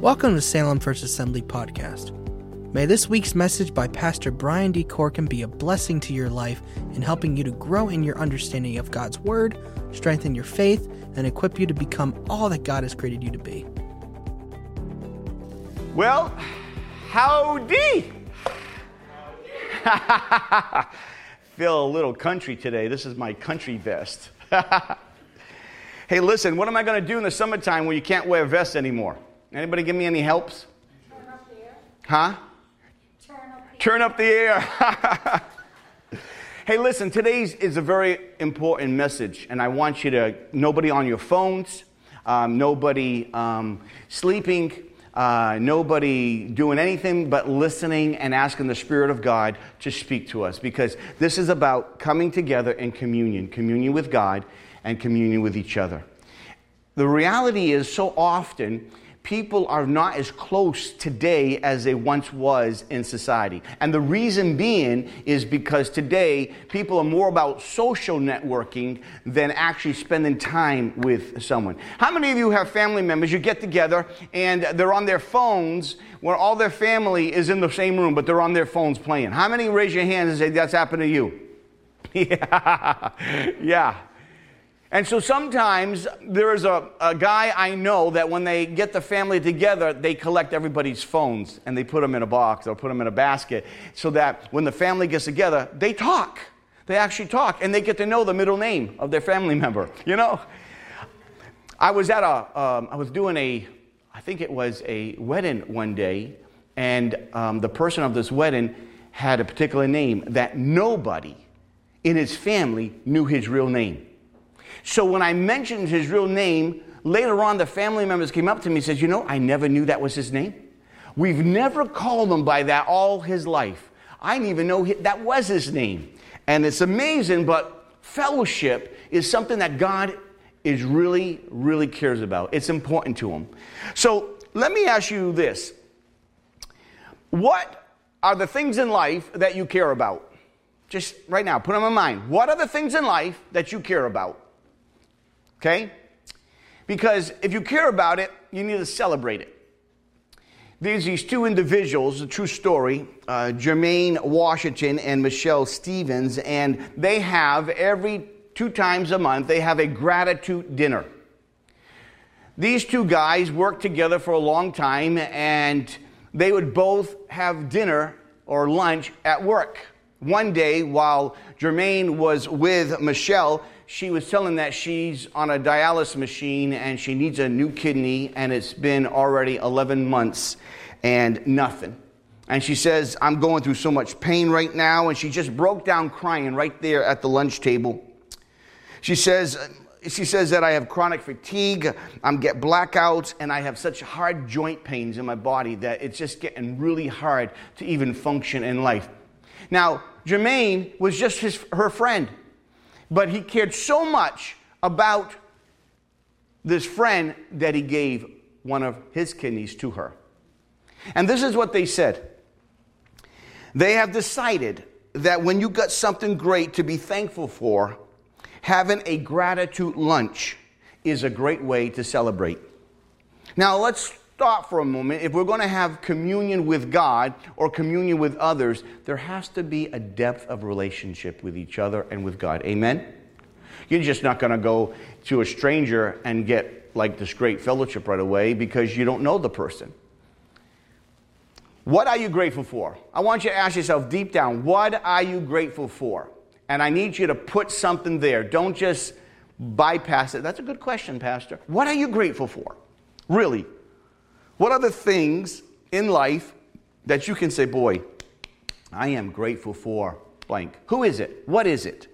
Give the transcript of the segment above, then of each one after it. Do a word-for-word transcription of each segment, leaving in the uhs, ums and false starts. Welcome to Salem First Assembly Podcast. May this week's message by Pastor Brian D. Corkin be a blessing to your life in helping you to grow in your understanding of God's Word, strengthen your faith, and equip you to become all that God has created you to be. Well, howdy! Howdy. Feel a little country today. This is my country vest. Hey, listen, what am I going to do in the summertime when you can't wear a vest anymore? Anybody give me any helps? Turn up the air. Huh? Turn up the air. Turn up the air. Hey, listen, today's is a very important message, and I want you to, nobody on your phones, um, nobody um, sleeping, Uh, nobody doing anything but listening and asking the Spirit of God to speak to us, because this is about coming together in communion, communion with God and communion with each other. The reality is so often people are not as close today as they once was in society. And the reason being is because today people are more about social networking than actually spending time with someone. How many of you have family members, you get together and they're on their phones where all their family is in the same room, but they're on their phones playing? How many raise your hands and say, that's happened to you? Yeah. Yeah. And so sometimes there is a, a guy I know that when they get the family together, they collect everybody's phones and they put them in a box or put them in a basket so that when the family gets together, they talk. They actually talk and they get to know the middle name of their family member, you know? I was at a, um, I was doing a, I think it was a wedding one day, and um, the person of this wedding had a particular name that nobody in his family knew his real name. So when I mentioned his real name, later on the family members came up to me and said, you know, I never knew that was his name. We've never called him by that all his life. I didn't even know that was his name. And it's amazing, but fellowship is something that God is really, really cares about. It's important to him. So let me ask you this. What are the things in life that you care about? Just right now, put them in mind. What are the things in life that you care about? Okay? Because if you care about it, you need to celebrate it. There's these two individuals, a true story, uh, Jermaine Washington and Michelle Stevens, and they have every two times a month, they have a gratitude dinner. These two guys worked together for a long time, and they would both have dinner or lunch at work. One day, while Jermaine was with Michelle, she was telling that she's on a dialysis machine and she needs a new kidney, and it's been already eleven months and nothing. And she says, I'm going through so much pain right now, and she just broke down crying right there at the lunch table. She says, she says that I have chronic fatigue, I'm get blackouts, and I have such hard joint pains in my body that it's just getting really hard to even function in life. Now, Jermaine was just his, her friend, but he cared so much about this friend that he gave one of his kidneys to her. And this is what they said. They have decided that when you got something great to be thankful for, having a gratitude lunch is a great way to celebrate. Now, let's stop for a moment. If we're going to have communion with God or communion with others, there has to be a depth of relationship with each other and with God. Amen? You're just not going to go to a stranger and get like this great fellowship right away because you don't know the person. What are you grateful for? I want you to ask yourself deep down, what are you grateful for? And I need you to put something there. Don't just bypass it. That's a good question, Pastor. What are you grateful for? Really? What are the things in life that you can say, boy, I am grateful for blank? Who is it? What is it?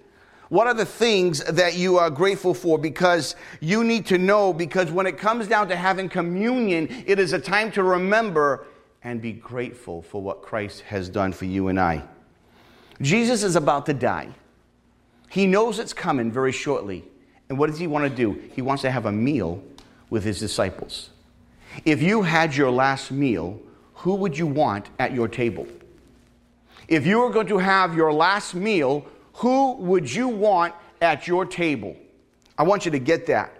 What are the things that you are grateful for? Because you need to know, because when it comes down to having communion, it is a time to remember and be grateful for what Christ has done for you and I. Jesus is about to die. He knows it's coming very shortly. And what does he want to do? He wants to have a meal with his disciples. If you had your last meal, who would you want at your table? If you were going to have your last meal, who would you want at your table? I want you to get that.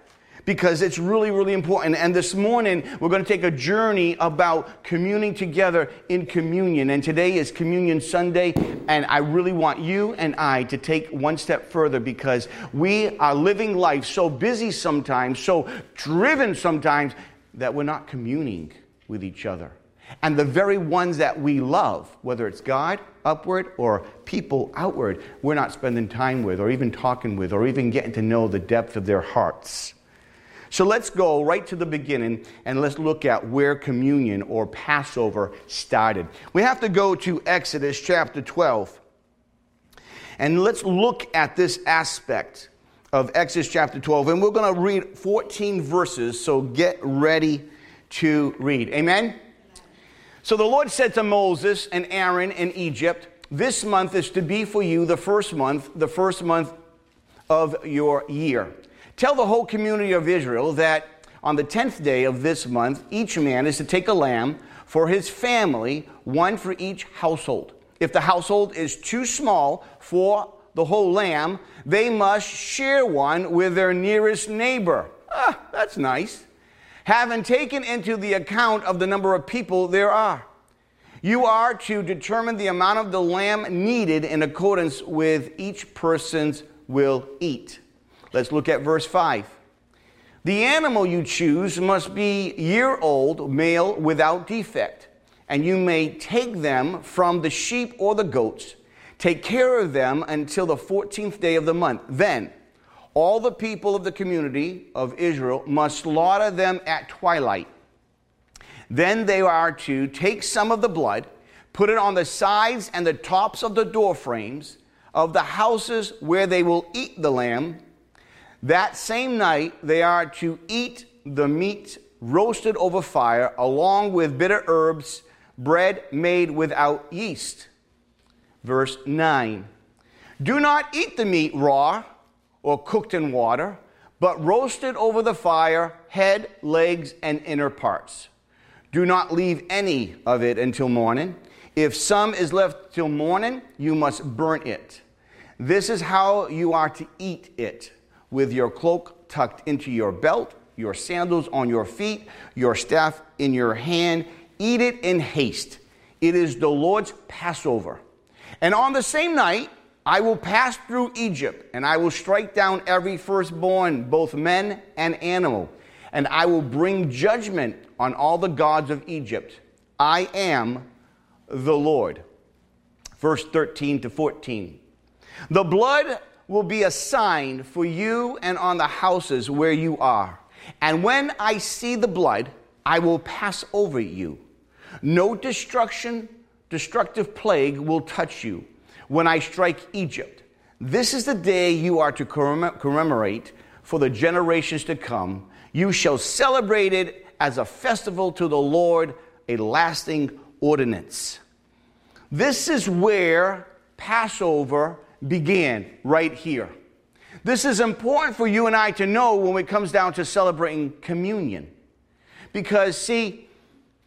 because it's really, really important. And this morning, we're going to take a journey about communing together in communion. And today is Communion Sunday, and I really want you and I to take one step further, because we are living life so busy sometimes, so driven sometimes, that we're not communing with each other. And the very ones that we love, whether it's God upward or people outward, we're not spending time with or even talking with or even getting to know the depth of their hearts. So let's go right to the beginning and let's look at where communion or Passover started. We have to go to Exodus chapter twelve. And let's look at this aspect of Exodus chapter twelve. And we're going to read fourteen verses, so get ready to read. Amen? So the Lord said to Moses and Aaron in Egypt, "This month is to be for you the first month, the first month of your year. Tell the whole community of Israel that on the tenth day of this month, each man is to take a lamb for his family, one for each household. If the household is too small for the whole lamb, they must share one with their nearest neighbor." Ah, that's nice. "Having taken into the account of the number of people there are. You are to determine the amount of the lamb needed in accordance with each person's will eat." Let's look at verse five. "The animal you choose must be year-old male without defect, and you may take them from the sheep or the goats. Take care of them until the fourteenth day of the month. Then all the people of the community of Israel must slaughter them at twilight. Then they are to take some of the blood, put it on the sides and the tops of the door frames of the houses where they will eat the lamb. That same night they are to eat the meat roasted over fire, along with bitter herbs, bread made without yeast." Verse nine. "Do not eat the meat raw or cooked in water, but roasted over the fire, head, legs, and inner parts. Do not leave any of it until morning. If some is left till morning, you must burn it. This is how you are to eat it, with your cloak tucked into your belt, your sandals on your feet, your staff in your hand. Eat it in haste. It is the Lord's Passover. And on the same night, I will pass through Egypt, and I will strike down every firstborn, both men and animal, and I will bring judgment on all the gods of Egypt. I am the Lord." Verse thirteen to fourteen. "The blood will be a sign for you and on the houses where you are. And when I see the blood, I will pass over you. No destruction, destructive plague will touch you when I strike Egypt. This is the day you are to commemorate for the generations to come. You shall celebrate it as a festival to the Lord, a lasting ordinance." This is where Passover began, right here. This is important for you and I to know when it comes down to celebrating communion. Because, see,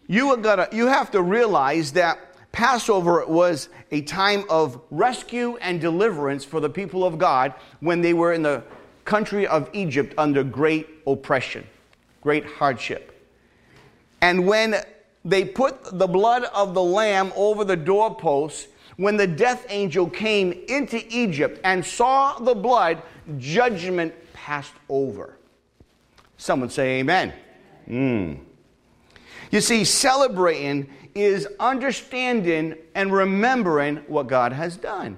you are gonna, you have to realize that Passover was a time of rescue and deliverance for the people of God when they were in the country of Egypt under great oppression, great hardship. And when they put the blood of the lamb over the doorposts, when the death angel came into Egypt and saw the blood, judgment passed over. Someone say amen. Mm. You see, celebrating is understanding and remembering what God has done.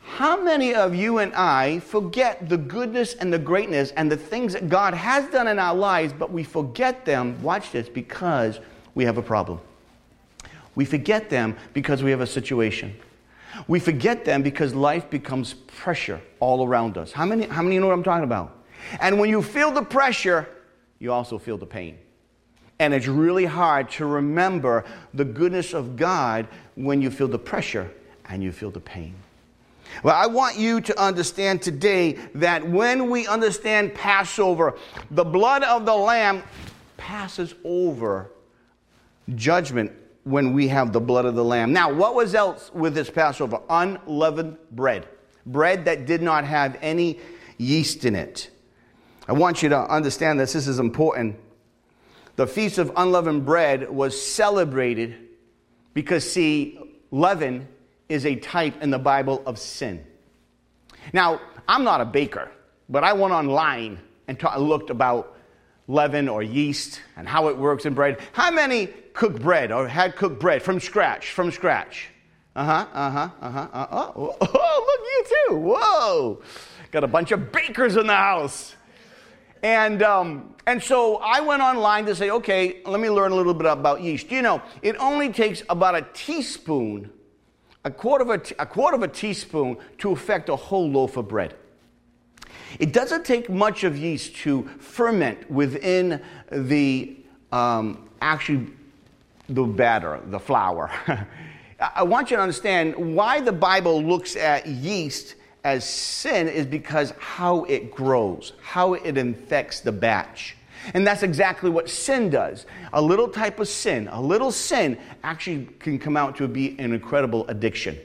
How many of you and I forget the goodness and the greatness and the things that God has done in our lives, but we forget them, watch this, because we have a problem. We forget them because we have a situation. We forget them because life becomes pressure all around us. How many, how many know what I'm talking about? And when you feel the pressure, you also feel the pain. And it's really hard to remember the goodness of God when you feel the pressure and you feel the pain. Well, I want you to understand today that when we understand Passover, the blood of the Lamb passes over judgment when we have the blood of the Lamb. Now, what was else with this Passover? Unleavened bread. Bread that did not have any yeast in it. I want you to understand this. This is important. The Feast of Unleavened Bread was celebrated because, see, leaven is a type in the Bible of sin. Now, I'm not a baker, but I went online and ta- looked about leaven or yeast and how it works in bread. How many cooked bread or had cooked bread from scratch, from scratch? Uh-huh, uh-huh, uh-huh, uh-huh. Oh, oh, look, you too. Whoa. Got a bunch of bakers in the house. And um, and so I went online to say, okay, let me learn a little bit about yeast. You know, it only takes about a teaspoon, a quarter of a, t- a quarter of a teaspoon to affect a whole loaf of bread. It doesn't take much of yeast to ferment within the, um, actually, the batter, the flour. I want you to understand why the Bible looks at yeast as sin is because how it grows, how it infects the batch. And that's exactly what sin does. A little type of sin, a little sin actually can come out to be an incredible addiction.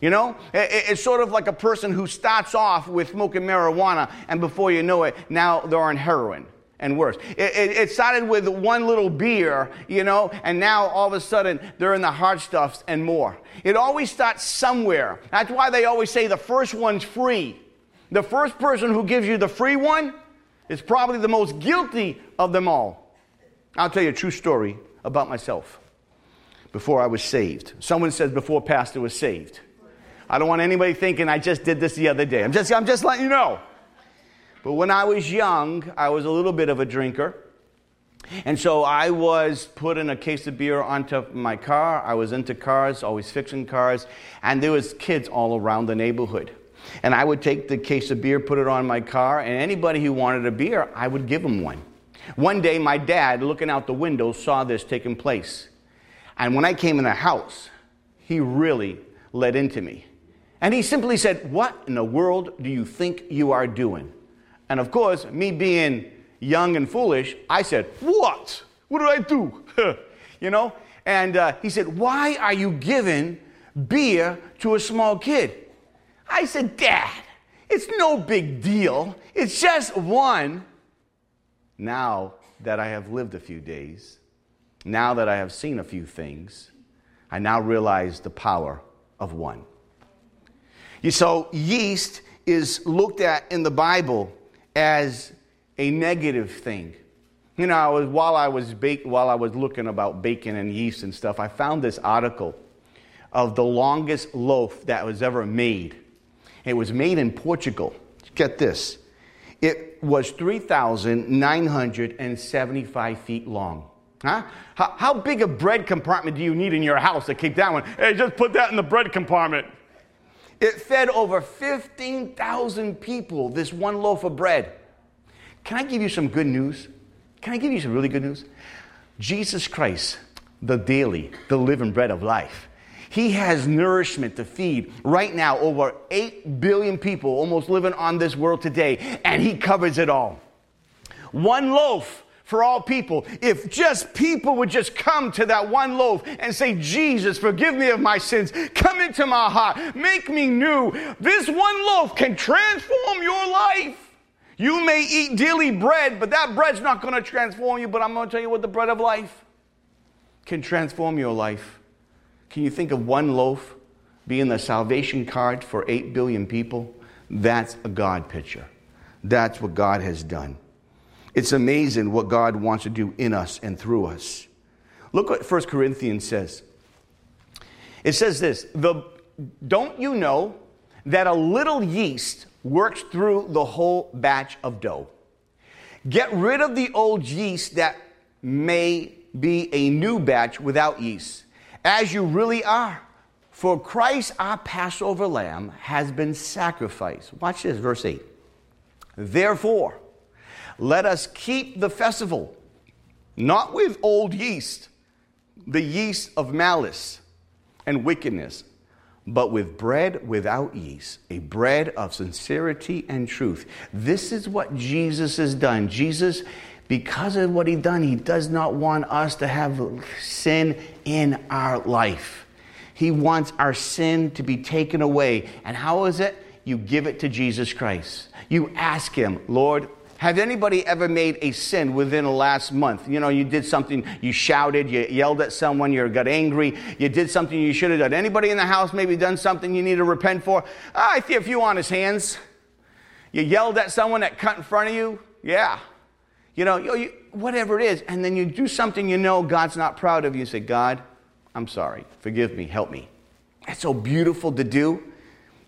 You know, it's sort of like a person who starts off with smoking marijuana and before you know it, now they're on heroin. And worse. It, it, it started with one little beer, you know, and now all of a sudden they're in the hard stuffs and more. It always starts somewhere. That's why they always say the first one's free. The first person who gives you the free one is probably the most guilty of them all. I'll tell you a true story about myself. Before I was saved. Someone says before Pastor was saved. I don't want anybody thinking I just did this the other day. I'm just, I'm just letting you know. But when I was young, I was a little bit of a drinker. And so I was putting a case of beer onto my car. I was into cars, always fixing cars. And there was kids all around the neighborhood. And I would take the case of beer, put it on my car. And anybody who wanted a beer, I would give them one. One day, my dad, looking out the window, saw this taking place. And when I came in the house, he really let into me. And he simply said, "What in the world do you think you are doing?" And of course, me being young and foolish, I said, what? What did I do? You know? And uh, he said, why are you giving beer to a small kid? I said, Dad, it's no big deal. It's just one. Now that I have lived a few days, now that I have seen a few things, I now realize the power of one. So yeast is looked at in the Bible as a negative thing. You know, I was, while I was bake, while I was looking about bacon and yeast and stuff, I found this article of the longest loaf that was ever made. It was made in Portugal. Get this. It was three thousand nine hundred seventy-five feet long. Huh? How, how big a bread compartment do you need in your house to keep that one? Hey, just put that in the bread compartment. It fed over fifteen thousand people, this one loaf of bread. Can I give you some good news? Can I give you some really good news? Jesus Christ, the daily, the living bread of life. He has nourishment to feed right now over eight billion people almost living on this world today, and he covers it all. One loaf for all people. If just people would just come to that one loaf and say, Jesus, forgive me of my sins. Come into my heart. Make me new. This one loaf can transform your life. You may eat daily bread, but that bread's not going to transform you. But I'm going to tell you what the bread of life can transform your life. Can you think of one loaf being the salvation card for eight billion people? That's a God picture. That's what God has done. It's amazing what God wants to do in us and through us. Look what First Corinthians says. It says this, the, don't you know that a little yeast works through the whole batch of dough? Get rid of the old yeast that may be a new batch without yeast, as you really are. For Christ, our Passover lamb, has been sacrificed. Watch this, verse eight. Therefore, let us keep the festival, not with old yeast, the yeast of malice and wickedness, but with bread without yeast, a bread of sincerity and truth. This is what Jesus has done. Jesus, because of what he done, he does not want us to have sin in our life. He wants our sin to be taken away. And how is it? You give it to Jesus Christ. You ask him, Lord, Have anybody ever made a sin within the last month? You know, you did something, you shouted, you yelled at someone, you got angry, you did something you should have done. Anybody in the house maybe done something you need to repent for? Ah, I see a few honest hands. You yelled at someone that cut in front of you? Yeah. You know, you, whatever it is. And then you do something you know God's not proud of. You say, God, I'm sorry. Forgive me. Help me. That's so beautiful to do.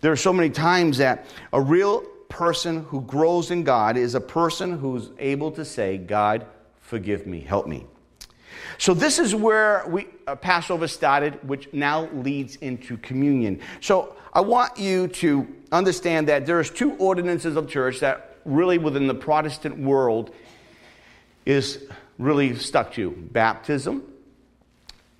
There are so many times that a real person who grows in God is a person who's able to say, God, forgive me, help me. So this is where we uh, Passover started, which now leads into communion. So I want you to understand that there's two ordinances of church that really within the Protestant world is really stuck to. Baptism.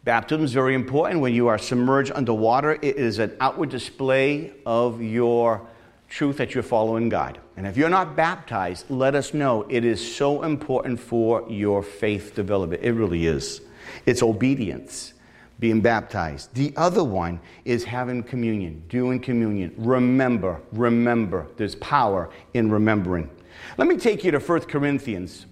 Baptism is very important. When you are submerged underwater, it is an outward display of your truth that you're following God. And if you're not baptized, let us know. It is so important for your faith development. It really is. It's obedience, being baptized. The other one is having communion, doing communion. Remember, remember. There's power in remembering. Let me take you to First Corinthians.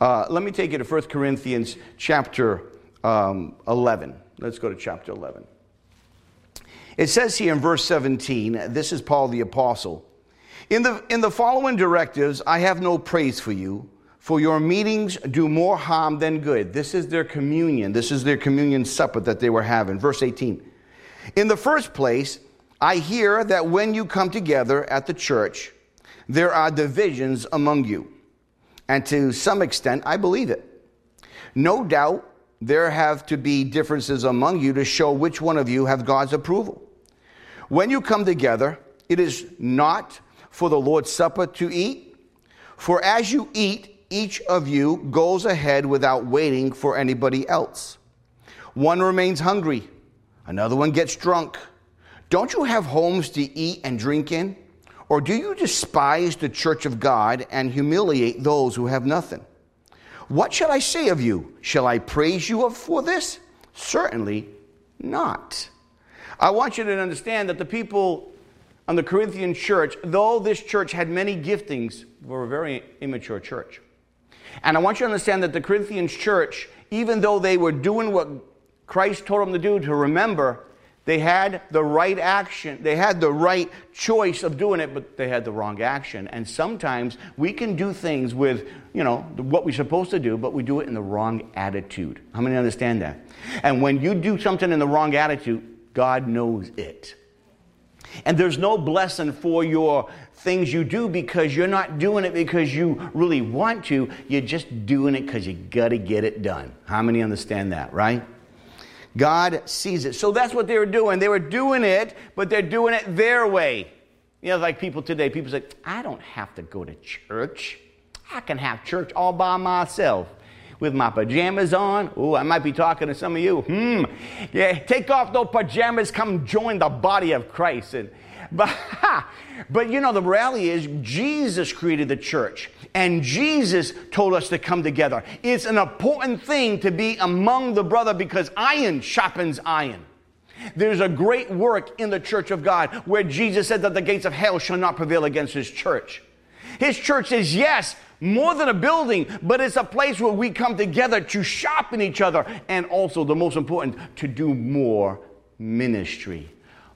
Uh, let me take you to First Corinthians chapter um, eleven. Let's go to chapter eleven. It says here in verse seventeen, this is Paul the Apostle, in the, in the following directives, I have no praise for you, for your meetings do more harm than good. This is their communion. This is their communion supper that they were having. Verse eighteen, in the first place, I hear that when you come together at the church, there are divisions among you. And to some extent, I believe it. No doubt, there have to be differences among you to show which one of you have God's approval. When you come together, it is not for the Lord's Supper to eat. For as you eat, each of you goes ahead without waiting for anybody else. One remains hungry. Another one gets drunk. Don't you have homes to eat and drink in? Or do you despise the church of God and humiliate those who have nothing? What shall I say of you? Shall I praise you for this? Certainly not. I want you to understand that the people on the Corinthian church, though this church had many giftings, were a very immature church. And I want you to understand that the Corinthian church, even though they were doing what Christ told them to do, to remember, they had the right action. They had the right choice of doing it, but they had the wrong action. And sometimes we can do things with, you know, what we're supposed to do, but we do it in the wrong attitude. How many understand that? And when you do something in the wrong attitude, God knows it. And there's no blessing for your things you do because you're not doing it because you really want to. You're just doing it because you got to get it done. How many understand that, right? God sees it. So that's what they were doing. They were doing it, but they're doing it their way. You know, like people today, people say, I don't have to go to church. I can have church all by myself with my pajamas on. Ooh, I might be talking to some of you. Hmm. Yeah, take off those pajamas. Come join the body of Christ. And, but, ha, but, you know, the reality is Jesus created the church. And Jesus told us to come together. It's an important thing to be among the brother because iron sharpens iron. There's a great work in the church of God where Jesus said that the gates of hell shall not prevail against his church. His church is, yes, more than a building, but it's a place where we come together to sharpen each other. And also, the most important, to do more ministry,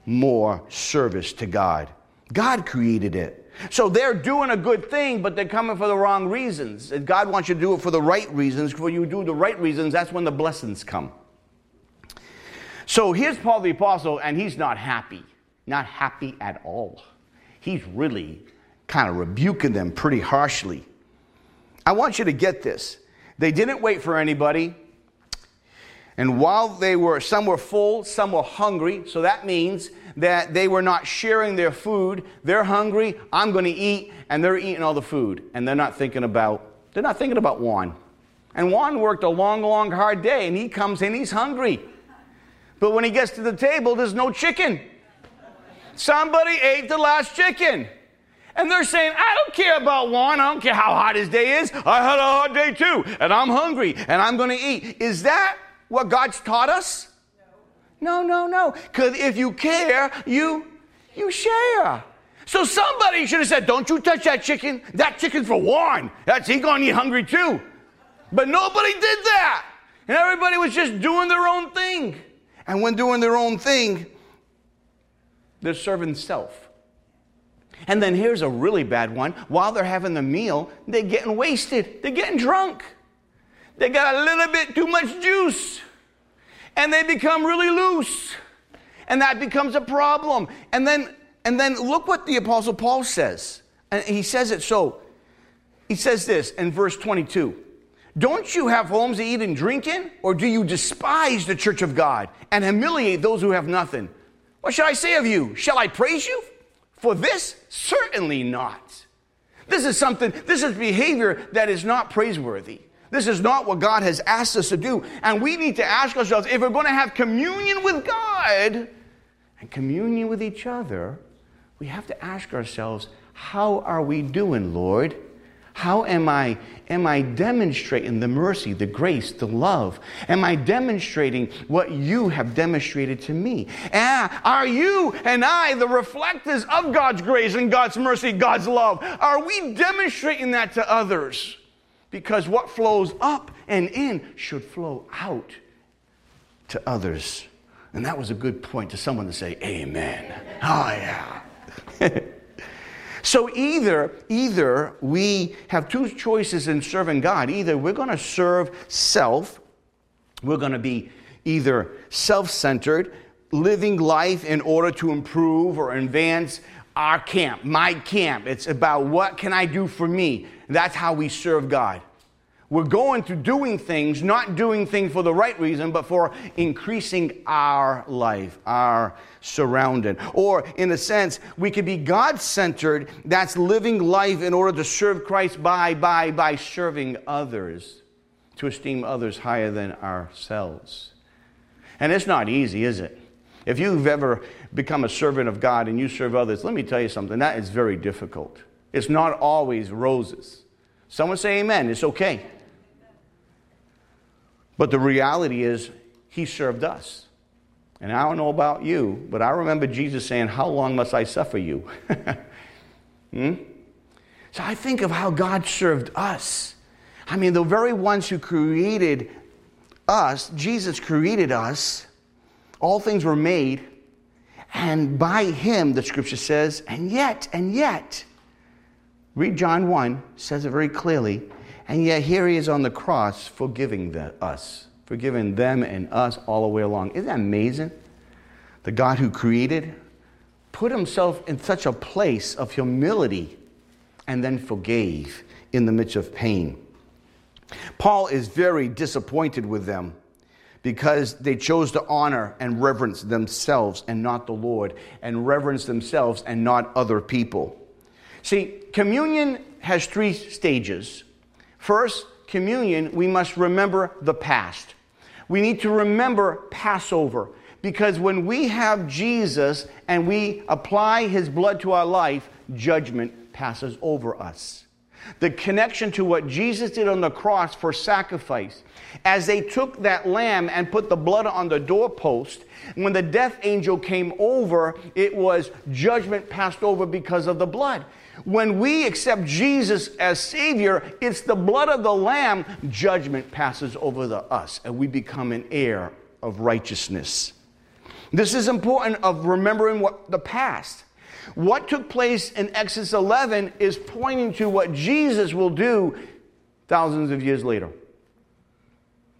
more service to God. God created it. So they're doing a good thing, but they're coming for the wrong reasons. And God wants you to do it for the right reasons. When you do the right reasons, that's when the blessings come. So here's Paul the Apostle, and he's not happy. Not happy at all. He's really kind of rebuking them pretty harshly. I want you to get this. They didn't wait for anybody. And while they were, some were full, some were hungry. So that means that they were not sharing their food. They're hungry. I'm going to eat. And they're eating all the food. And they're not thinking about, they're not thinking about Juan. And Juan worked a long, long, hard day. And he comes in, he's hungry. But when he gets to the table, there's no chicken. Somebody ate the last chicken. And they're saying, I don't care about Juan. I don't care how hot his day is. I had a hard day too. And I'm hungry. And I'm going to eat. Is that what God's taught us? No, no, no. Because if you care, you you share. So somebody should have said, don't you touch that chicken. That chicken's for Warren. That's, he gonna get hungry too. But nobody did that. And everybody was just doing their own thing. And when doing their own thing, they're serving self. And then here's a really bad one. While they're having the meal, they're getting wasted. They're getting drunk. They got a little bit too much juice. And they become really loose. And that becomes a problem. And then, and then look what the Apostle Paul says. And he says it so. He says this in verse twenty-two. Don't you have homes to eat and drink in? Or do you despise the church of God and humiliate those who have nothing? What shall I say of you? Shall I praise you? For this, certainly not. This is something, this is behavior that is not praiseworthy. This is not what God has asked us to do. And we need to ask ourselves, if we're going to have communion with God and communion with each other, we have to ask ourselves, how are we doing, Lord? How am I, am I demonstrating the mercy, the grace, the love? Am I demonstrating what you have demonstrated to me? Ah, are you and I the reflectors of God's grace and God's mercy, God's love? Are we demonstrating that to others? Because what flows up and in should flow out to others. And that was a good point to someone to say, amen. Oh, yeah. So either, either we have two choices in serving God. Either we're going to serve self. We're going to be either self-centered, living life in order to improve or advance our camp, my camp. It's about what can I do for me. That's how we serve God. We're going to doing things, not doing things for the right reason, but for increasing our life, our surrounding. Or, in a sense, we could be God-centered. That's living life in order to serve Christ by, by, by serving others, to esteem others higher than ourselves. And it's not easy, is it? If you've ever become a servant of God and you serve others, let me tell you something, that is very difficult. It's not always roses. Someone say amen. It's okay. But the reality is, he served us. And I don't know about you, but I remember Jesus saying, how long must I suffer you? hmm? So I think of how God served us. I mean, the very ones who created us, Jesus created us. All things were made, and by him, the scripture says, and yet, and yet, read John one, says it very clearly, and yet here he is on the cross forgiving the, us, forgiving them and us all the way along. Isn't that amazing? The God who created put himself in such a place of humility and then forgave in the midst of pain. Paul is very disappointed with them, because they chose to honor and reverence themselves and not the Lord, and reverence themselves and not other people. See, communion has three stages. First, communion, we must remember the past. We need to remember Passover, because when we have Jesus and we apply his blood to our life, judgment passes over us. The connection to what Jesus did on the cross for sacrifice. As they took that lamb and put the blood on the doorpost, when the death angel came over, it was judgment passed over because of the blood. When we accept Jesus as Savior, it's the blood of the lamb, judgment passes over to us, and we become an heir of righteousness. This is important of remembering what the past. What took place in Exodus eleven is pointing to what Jesus will do thousands of years later.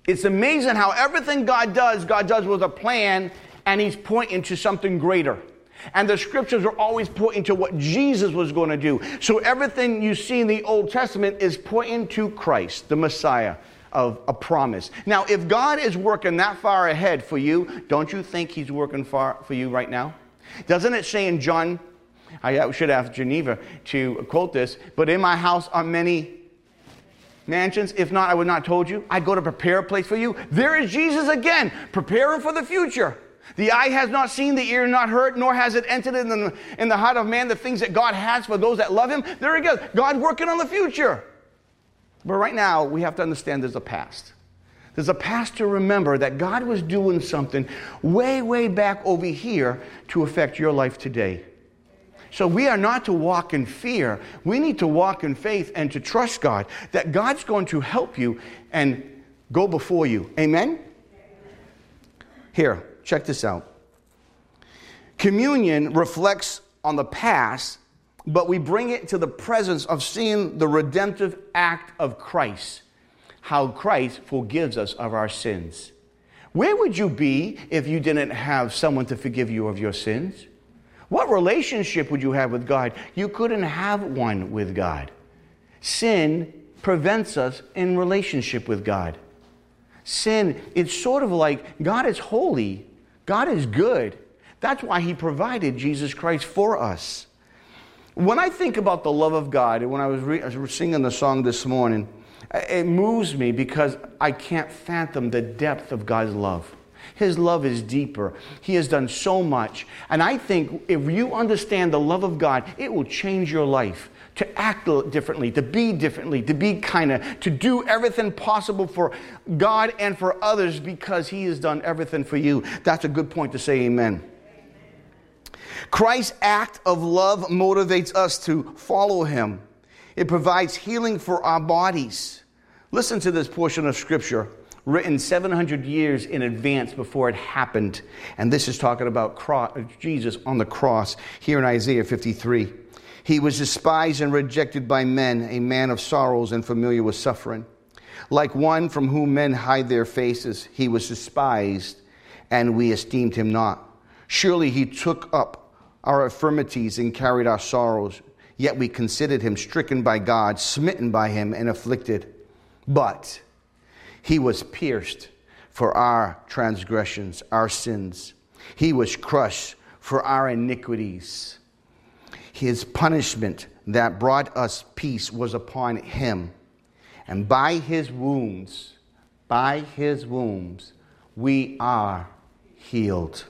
It's amazing how everything God does, God does with a plan, and he's pointing to something greater. And the scriptures are always pointing to what Jesus was going to do. So everything you see in the Old Testament is pointing to Christ, the Messiah, of a promise. Now, if God is working that far ahead for you, don't you think he's working far for you right now? Doesn't it say in John, I should ask Geneva to quote this, but in my house are many mansions. If not, I would not have told you. I go to prepare a place for you. There is Jesus again, preparing for the future. The eye has not seen, the ear not heard, nor has it entered in the, in the heart of man the things that God has for those that love him. There it goes. God working on the future. But right now, we have to understand there's a past. There's a past to remember that God was doing something way, way back over here to affect your life today. So we are not to walk in fear. We need to walk in faith and to trust God, that God's going to help you and go before you. Amen? Here, check this out. Communion reflects on the past, but we bring it to the presence of seeing the redemptive act of Christ, how Christ forgives us of our sins. Where would you be if you didn't have someone to forgive you of your sins? What relationship would you have with God? You couldn't have one with God. Sin prevents us in relationship with God. Sin, it's sort of like God is holy. God is good. That's why he provided Jesus Christ for us. When I think about the love of God, and when I was, re- I was singing the song this morning, it moves me because I can't fathom the depth of God's love. His love is deeper. He has done so much. And I think if you understand the love of God, it will change your life to act differently, to be differently, to be kinder, to do everything possible for God and for others because he has done everything for you. That's a good point to say amen. Christ's act of love motivates us to follow him. It provides healing for our bodies. Listen to this portion of Scripture written seven hundred years in advance before it happened. And this is talking about cross, Jesus on the cross here in Isaiah fifty-three. He was despised and rejected by men, a man of sorrows and familiar with suffering. Like one from whom men hide their faces, he was despised, and we esteemed him not. Surely he took up our infirmities and carried our sorrows. Yet we considered him stricken by God, smitten by him, and afflicted. But he was pierced for our transgressions, our sins. He was crushed for our iniquities. His punishment that brought us peace was upon him. And by his wounds, by his wounds, we are healed.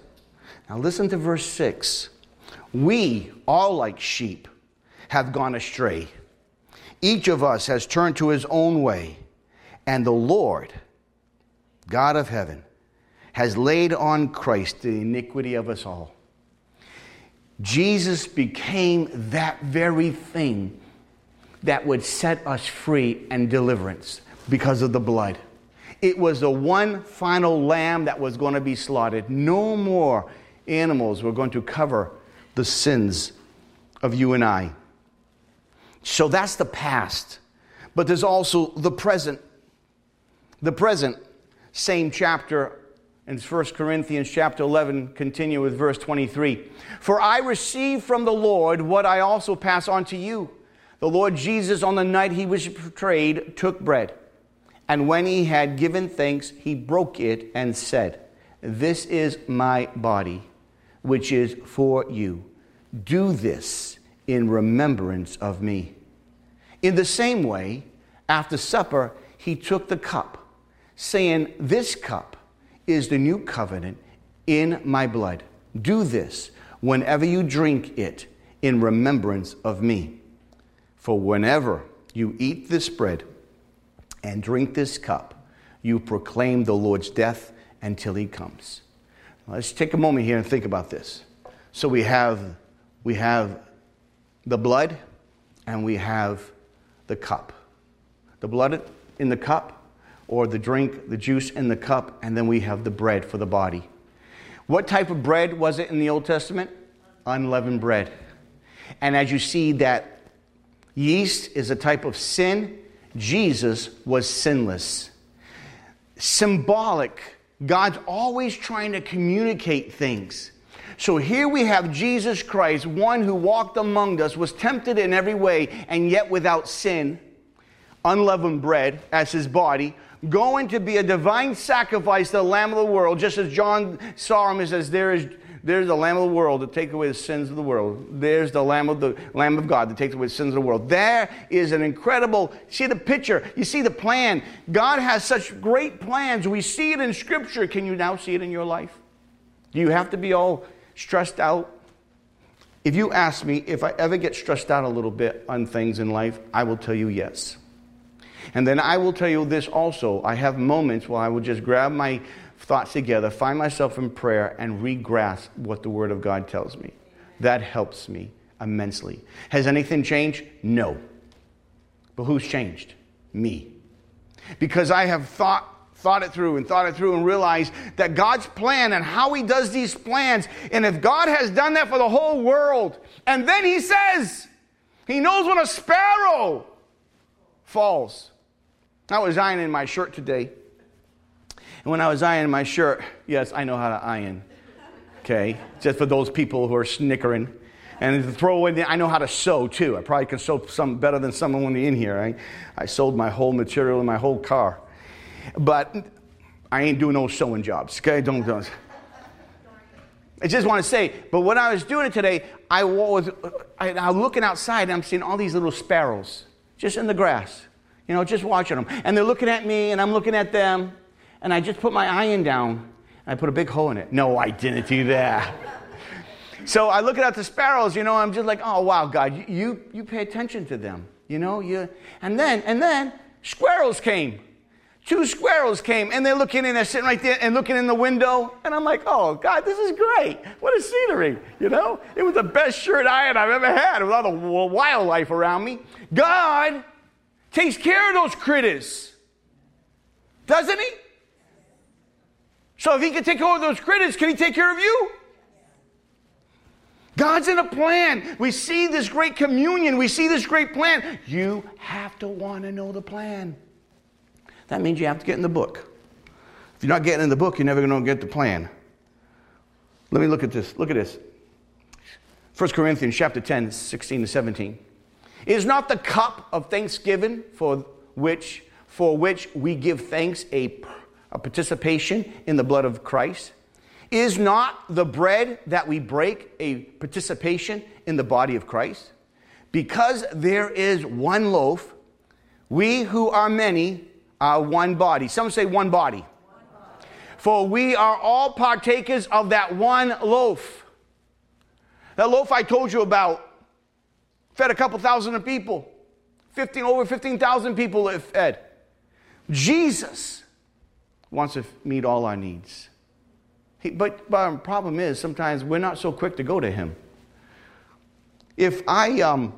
Now listen to verse six. We, all like sheep, have gone astray. Each of us has turned to his own way, and the Lord, God of heaven, has laid on Christ the iniquity of us all. Jesus became that very thing that would set us free and deliverance because of the blood. It was the one final lamb that was going to be slaughtered. No more animals were going to cover the sins of you and I. So that's the past, but there's also the present. The present, same chapter in First Corinthians chapter eleven, continue with verse twenty-three. For I received from the Lord what I also pass on to you. The Lord Jesus, on the night he was betrayed, took bread, and when he had given thanks, he broke it and said, This is my body, which is for you. Do this in remembrance of me. In the same way, after supper, he took the cup, saying, This cup is the new covenant in my blood. Do this whenever you drink it in remembrance of me. For whenever you eat this bread and drink this cup, you proclaim the Lord's death until he comes. Let's take a moment here and think about this. So we have, we have the blood, and we have the cup. The blood in the cup, or the drink, the juice in the cup, and then we have the bread for the body. What type of bread was it in the Old Testament? Unleavened bread. And as you see that yeast is a type of sin, Jesus was sinless. Symbolic. God's always trying to communicate things. So here we have Jesus Christ, one who walked among us, was tempted in every way, and yet without sin, unleavened bread as his body, going to be a divine sacrifice to the Lamb of the world, just as John saw him, he says, there is, there's the Lamb of the world to take away the sins of the world. There's the Lamb of the Lamb of God that takes away the sins of the world. There is an incredible, see the picture, you see the plan. God has such great plans. We see it in Scripture. Can you now see it in your life? Do you have to be all stressed out? If you ask me if I ever get stressed out a little bit on things in life, I will tell you yes. And then I will tell you this also. I have moments where I will just grab my thoughts together, find myself in prayer, and re-grasp what the Word of God tells me. That helps me. immensely. Has anything changed? No. But who's changed? Me. Because I have thought thought it through and thought it through and realized that God's plan and how he does these plans, and if God has done that for the whole world, and then he says, he knows when a sparrow falls. I was ironing my shirt today. And when I was ironing my shirt, yes, I know how to iron. Okay, just for those people who are snickering. And to throw in, I know how to sew too. I probably can sew some better than someone in here. I, I sold my whole material in my whole car. But I ain't doing no sewing jobs, okay? Don't, don't. I just want to say, but when I was doing it today, I was I, I looking outside, and I'm seeing all these little sparrows just in the grass, you know, just watching them. And they're looking at me, and I'm looking at them, and I just put my iron down, and I put a big hole in it. No, I didn't do that. So I look at the sparrows, you know, I'm just like, oh, wow, God, you you pay attention to them, you know? You, and then, and then, squirrels came. Two squirrels came, and they're looking in, they're sitting right there and looking in the window, and I'm like, oh, God, this is great. What a scenery, you know? It was the best shirt iron I've ever had with all the wildlife around me. God takes care of those critters, doesn't he? So if he can take care of those critters, can he take care of you? God's in a plan. We see this great communion. We see this great plan. You have to want to know the plan. That means you have to get in the book. If you're not getting in the book, you're never going to get the plan. Let me look at this. Look at this. First Corinthians chapter ten, sixteen to seventeen. Is not the cup of thanksgiving for which for which we give thanks a, a participation in the blood of Christ? Is not the bread that we break a participation in the body of Christ? Because there is one loaf, we who are many are one body. Some say one body. One body. For we are all partakers of that one loaf. That loaf I told you about fed a couple thousand of people. fifteen, over fifteen thousand people it fed. Jesus wants to meet all our needs. He, but, but the problem is sometimes we're not so quick to go to him. If I, um,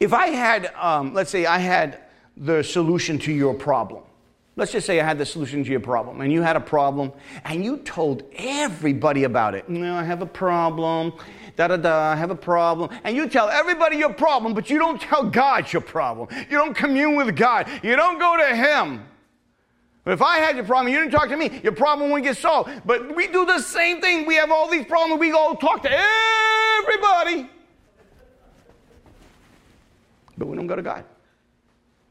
if I had, um, let's say I had the solution to your problem. Let's just say I had the solution to your problem, and you had a problem, and you told everybody about it. No, I have a problem, da-da-da, I have a problem. And you tell everybody your problem, but you don't tell God your problem. You don't commune with God. You don't go to him. But if I had your problem, you didn't talk to me, your problem wouldn't get solved. But we do the same thing. We have all these problems. We go talk to everybody. But we don't go to God.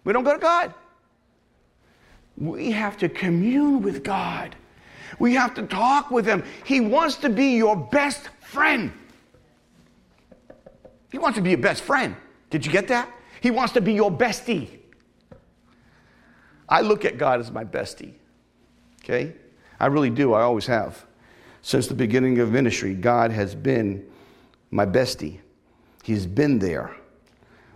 We don't go to God. We have to commune with God. We have to talk with him. He wants to be your best friend. He wants to be your best friend. Did you get that? He wants to be your bestie. I look at God as my bestie, okay? I really do. I always have. Since the beginning of ministry, God has been my bestie. He's been there.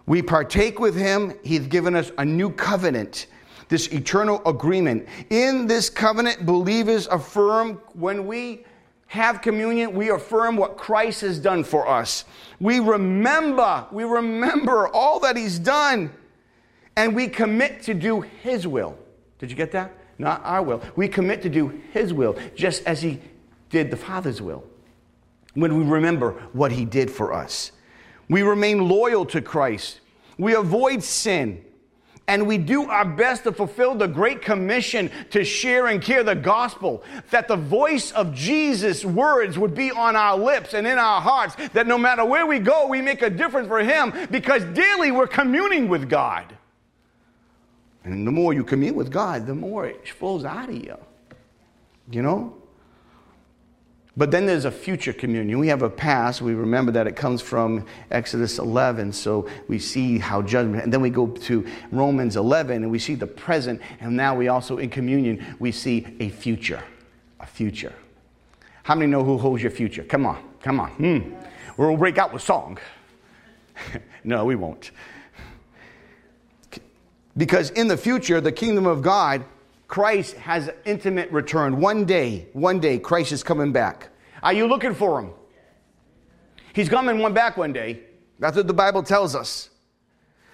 We partake with him. He's given us a new covenant, this eternal agreement. In this covenant, believers affirm, when we have communion, we affirm what Christ has done for us. We remember, we remember all that he's done. And we commit to do his will. Did you get that? Not our will. We commit to do his will, just as he did the Father's will. When we remember what he did for us, we remain loyal to Christ. We avoid sin. And we do our best to fulfill the Great Commission to share and care the gospel, that the voice of Jesus' words would be on our lips and in our hearts, that no matter where we go, we make a difference for him, because daily we're communing with God. And the more you commune with God, the more it flows out of you, you know? But then there's a future communion. We have a past. We remember that it comes from Exodus eleven, so we see how judgment. And then we go to Romans eleven, and we see the present. And now we also, in communion, we see a future, a future. How many know who holds your future? Come on, come on. Mm. We'll break out with song. No, we won't. Because in the future, the kingdom of God, Christ has an intimate return. One day, one day, Christ is coming back. Are you looking for him? He's coming one back one day. That's what the Bible tells us.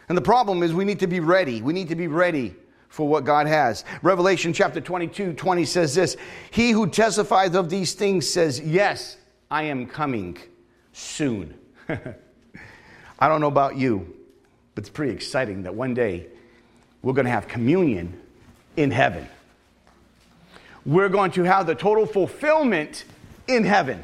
And the problem is we need to be ready. We need to be ready for what God has. Revelation chapter twenty-two, twenty says this, "He who testifies of these things says, yes, I am coming soon." I don't know about you, but it's pretty exciting that one day we're going to have communion in heaven. We're going to have the total fulfillment in heaven.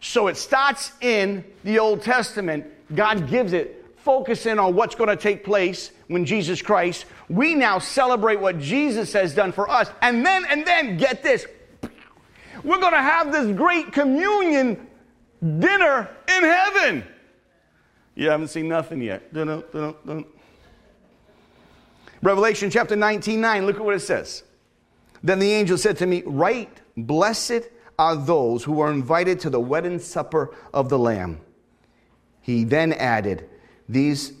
So it starts in the Old Testament. God gives it, focus in on what's going to take place when Jesus Christ. We now celebrate what Jesus has done for us. And then, and then, get this. We're going to have this great communion dinner in heaven. You haven't seen nothing yet. Dun, dun, dun. Revelation chapter nineteen, nine, look at what it says. Then the angel said to me, "Write, blessed are those who are invited to the wedding supper of the Lamb." He then added, "These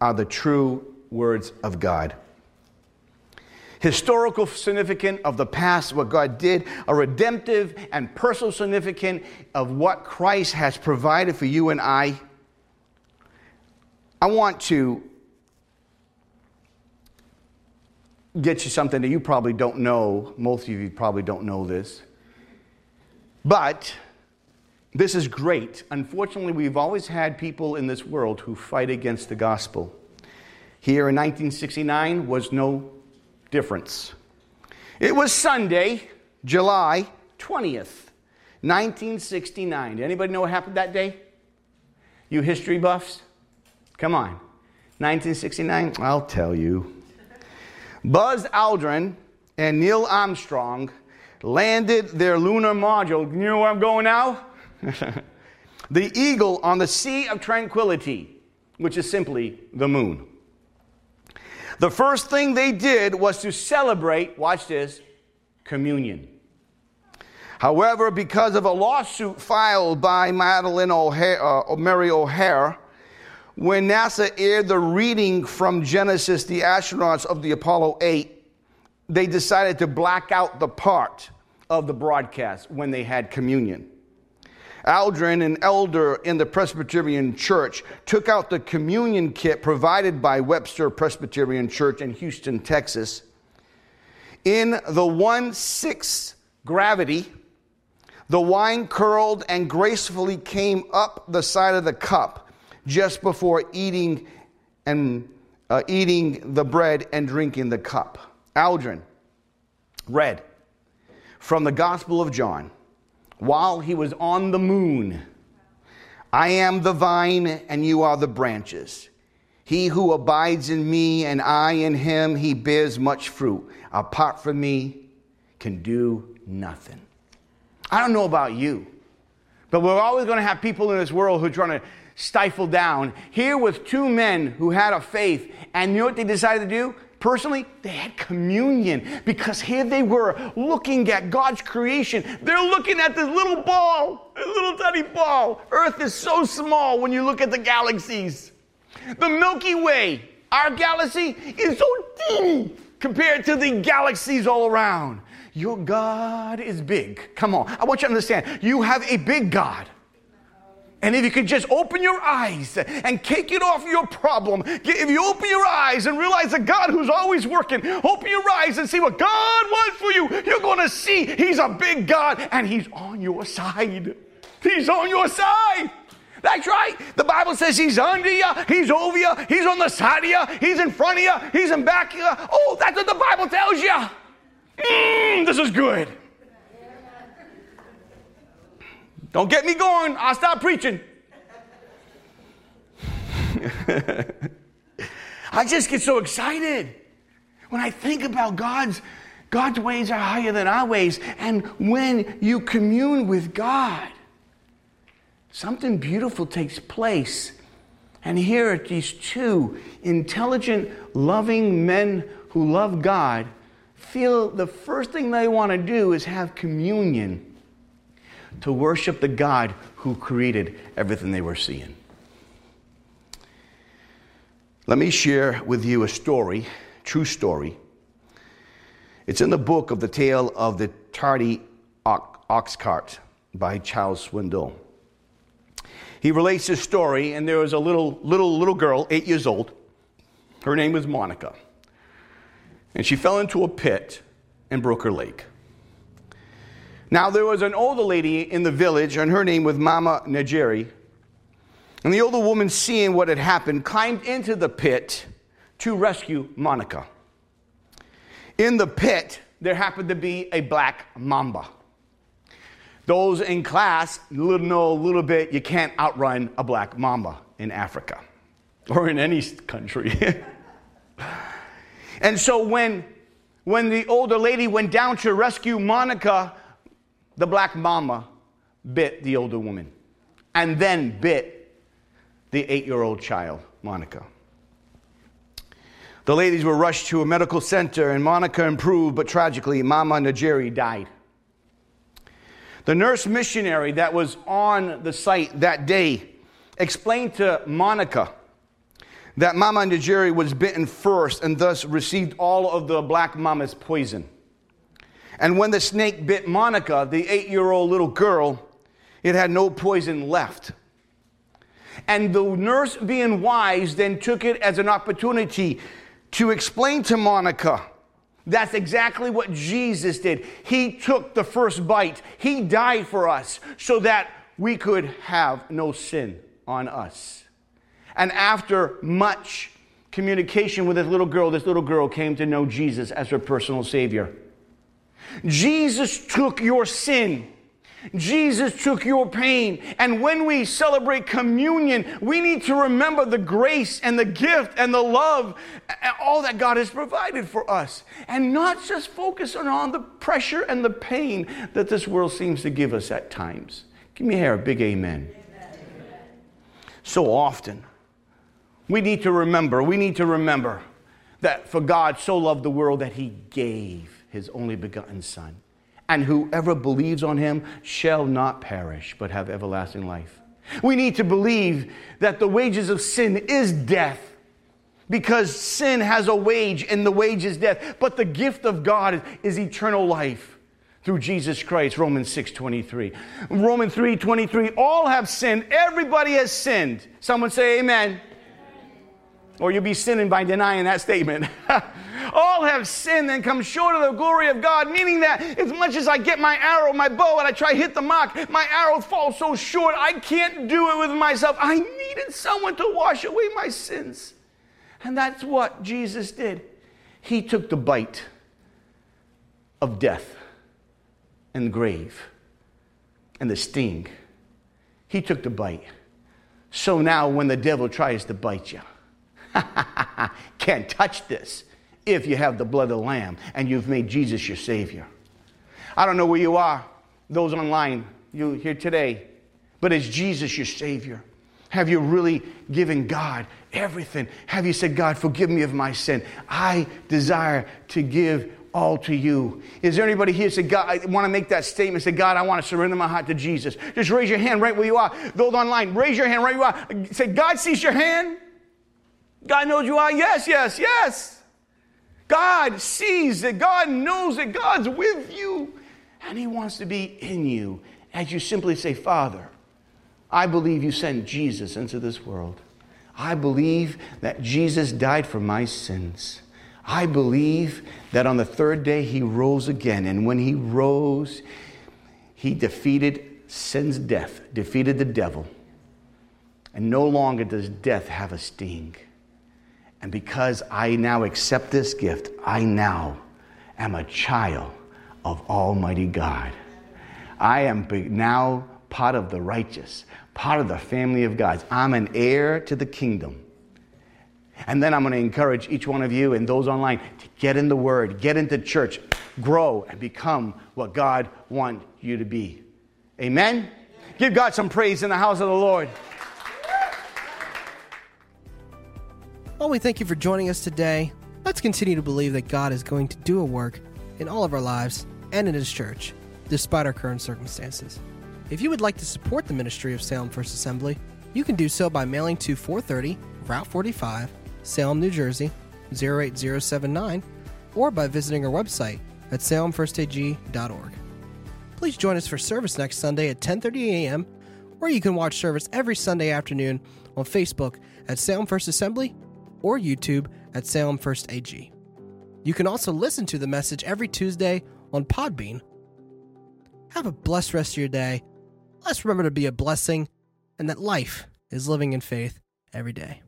are the true words of God." Historical significance of the past, what God did, a redemptive and personal significance of what Christ has provided for you and I. I want to get you something that you probably don't know. Most of you probably don't know this. But this is great. Unfortunately, we've always had people in this world who fight against the gospel. Here in nineteen sixty-nine was no difference. It was Sunday, July twentieth, nineteen sixty-nine. Did anybody know what happened that day? You history buffs? Come on. nineteen sixty-nine? I'll tell you. Buzz Aldrin and Neil Armstrong landed their lunar module. You know where I'm going now? The Eagle on the Sea of Tranquility, which is simply the moon. The first thing they did was to celebrate, watch this, communion. However, because of a lawsuit filed by Madalyn O'Hair, uh, Mary O'Hair, when NASA aired the reading from Genesis, the astronauts of the Apollo eight, they decided to black out the part of the broadcast when they had communion. Aldrin, an elder in the Presbyterian Church, took out the communion kit provided by Webster Presbyterian Church in Houston, Texas. In the one-sixth gravity, the wine curled and gracefully came up the side of the cup just before eating and uh, eating the bread and drinking the cup. Aldrin read from the Gospel of John while he was on the moon. "I am the vine and you are the branches. He who abides in me and I in him, he bears much fruit. Apart from me can do nothing." I don't know about you, but we're always going to have people in this world who are trying to stifle down. Here was two men who had a faith, and you know what they decided to do? Personally, they had communion, because here they were looking at God's creation. They're looking at this little ball, a little tiny ball. Earth is so small when you look at the galaxies. The Milky Way, our galaxy, is so teeny compared to the galaxies all around. Your God is big. Come on. I want you to understand, you have a big God. And if you could just open your eyes and kick it off your problem, if you open your eyes and realize the God who's always working, open your eyes and see what God wants for you, you're going to see He's a big God and He's on your side. He's on your side. That's right. The Bible says He's under you, He's over you, He's on the side of you, He's in front of you, He's in back of you. Oh, that's what the Bible tells you. Mm, this is good. Don't get me going. I'll stop preaching. I just get so excited when I think about God's, God's ways are higher than our ways. And when you commune with God, something beautiful takes place. And here are these two intelligent, loving men who love God, feel the first thing they want to do is have communion, to worship the God who created everything they were seeing. Let me share with you a story, true story. It's in the book of the Tale of the Tardy Ox Cart by Charles Swindoll. he relates his story, and there was a little, little, little girl, eight years old. Her name was Monica. And she fell into a pit and broke her leg. Now, there was an older lady in the village, and her name was Mama Njeri. And the older woman, seeing what had happened, climbed into the pit to rescue Monica. In the pit, there happened to be a black mamba. Those in class know a little bit, you can't outrun a black mamba in Africa or in any country. And so when, when the older lady went down to rescue Monica, the black mamba bit the older woman and then bit the eight-year-old child, Monica. The ladies were rushed to a medical center, and Monica improved, but tragically, Mama Njeri died. The nurse missionary that was on the site that day explained to Monica that Mama Njeri was bitten first and thus received all of the black mama's poison. And when the snake bit Monica, the eight-year-old little girl, it had no poison left. And the nurse, being wise, then took it as an opportunity to explain to Monica, that's exactly what Jesus did. He took the first bite. He died for us so that we could have no sin on us. And after much communication with this little girl, this little girl came to know Jesus as her personal Savior. Jesus took your sin. Jesus took your pain. And when we celebrate communion, we need to remember the grace and the gift and the love and all that God has provided for us. And not just focus on the pressure and the pain that this world seems to give us at times. Give me here a big amen. Amen. So often, we need to remember, we need to remember that for God so loved the world that he gave his only begotten Son. And whoever believes on him shall not perish, but have everlasting life. We need to believe that the wages of sin is death, because sin has a wage and the wage is death. But the gift of God is eternal life through Jesus Christ, Romans six twenty-three. Romans three twenty-three, all have sinned. Everybody has sinned. Someone say amen. Or you'll be sinning by denying that statement. All have sinned and come short of the glory of God, meaning that as much as I get my arrow, my bow, and I try to hit the mark, my arrow falls so short, I can't do it with myself. I needed someone to wash away my sins. And that's what Jesus did. He took the bite of death and grave and the sting. He took the bite. So now when the devil tries to bite you, can't touch this if you have the blood of the Lamb and you've made Jesus your Savior. I don't know where you are, those online, you here today, but is Jesus your Savior? Have you really given God everything? Have you said, God, forgive me of my sin? I desire to give all to you. Is there anybody here say, God, I want to make that statement? Say, God, I want to surrender my heart to Jesus. Just raise your hand right where you are. Those online, raise your hand right where you are. Say, God sees your hand. God knows you are. Yes, yes, yes. God sees that. God knows that God's with you. And he wants to be in you as you simply say, Father, I believe you sent Jesus into this world. I believe that Jesus died for my sins. I believe that on the third day he rose again. And when he rose, he defeated sin's death, defeated the devil. And no longer does death have a sting. And because I now accept this gift, I now am a child of Almighty God. I am now part of the righteous, part of the family of God. I'm an heir to the kingdom. And then I'm going to encourage each one of you and those online to get in the Word, get into church, grow, and become what God wants you to be. Amen? Give God some praise in the house of the Lord. Well, we thank you for joining us today. Let's continue to believe that God is going to do a work in all of our lives and in His church, despite our current circumstances. If you would like to support the ministry of Salem First Assembly, you can do so by mailing to four thirty Route forty-five, Salem, New Jersey, zero eight zero seven nine, or by visiting our website at salem first a g dot org. Please join us for service next Sunday at ten thirty a m or you can watch service every Sunday afternoon on Facebook at Salem First Assembly or YouTube at Salem First A G. You can also listen to the message every Tuesday on Podbean. Have a blessed rest of your day. Let's remember to be a blessing and that life is living in faith every day.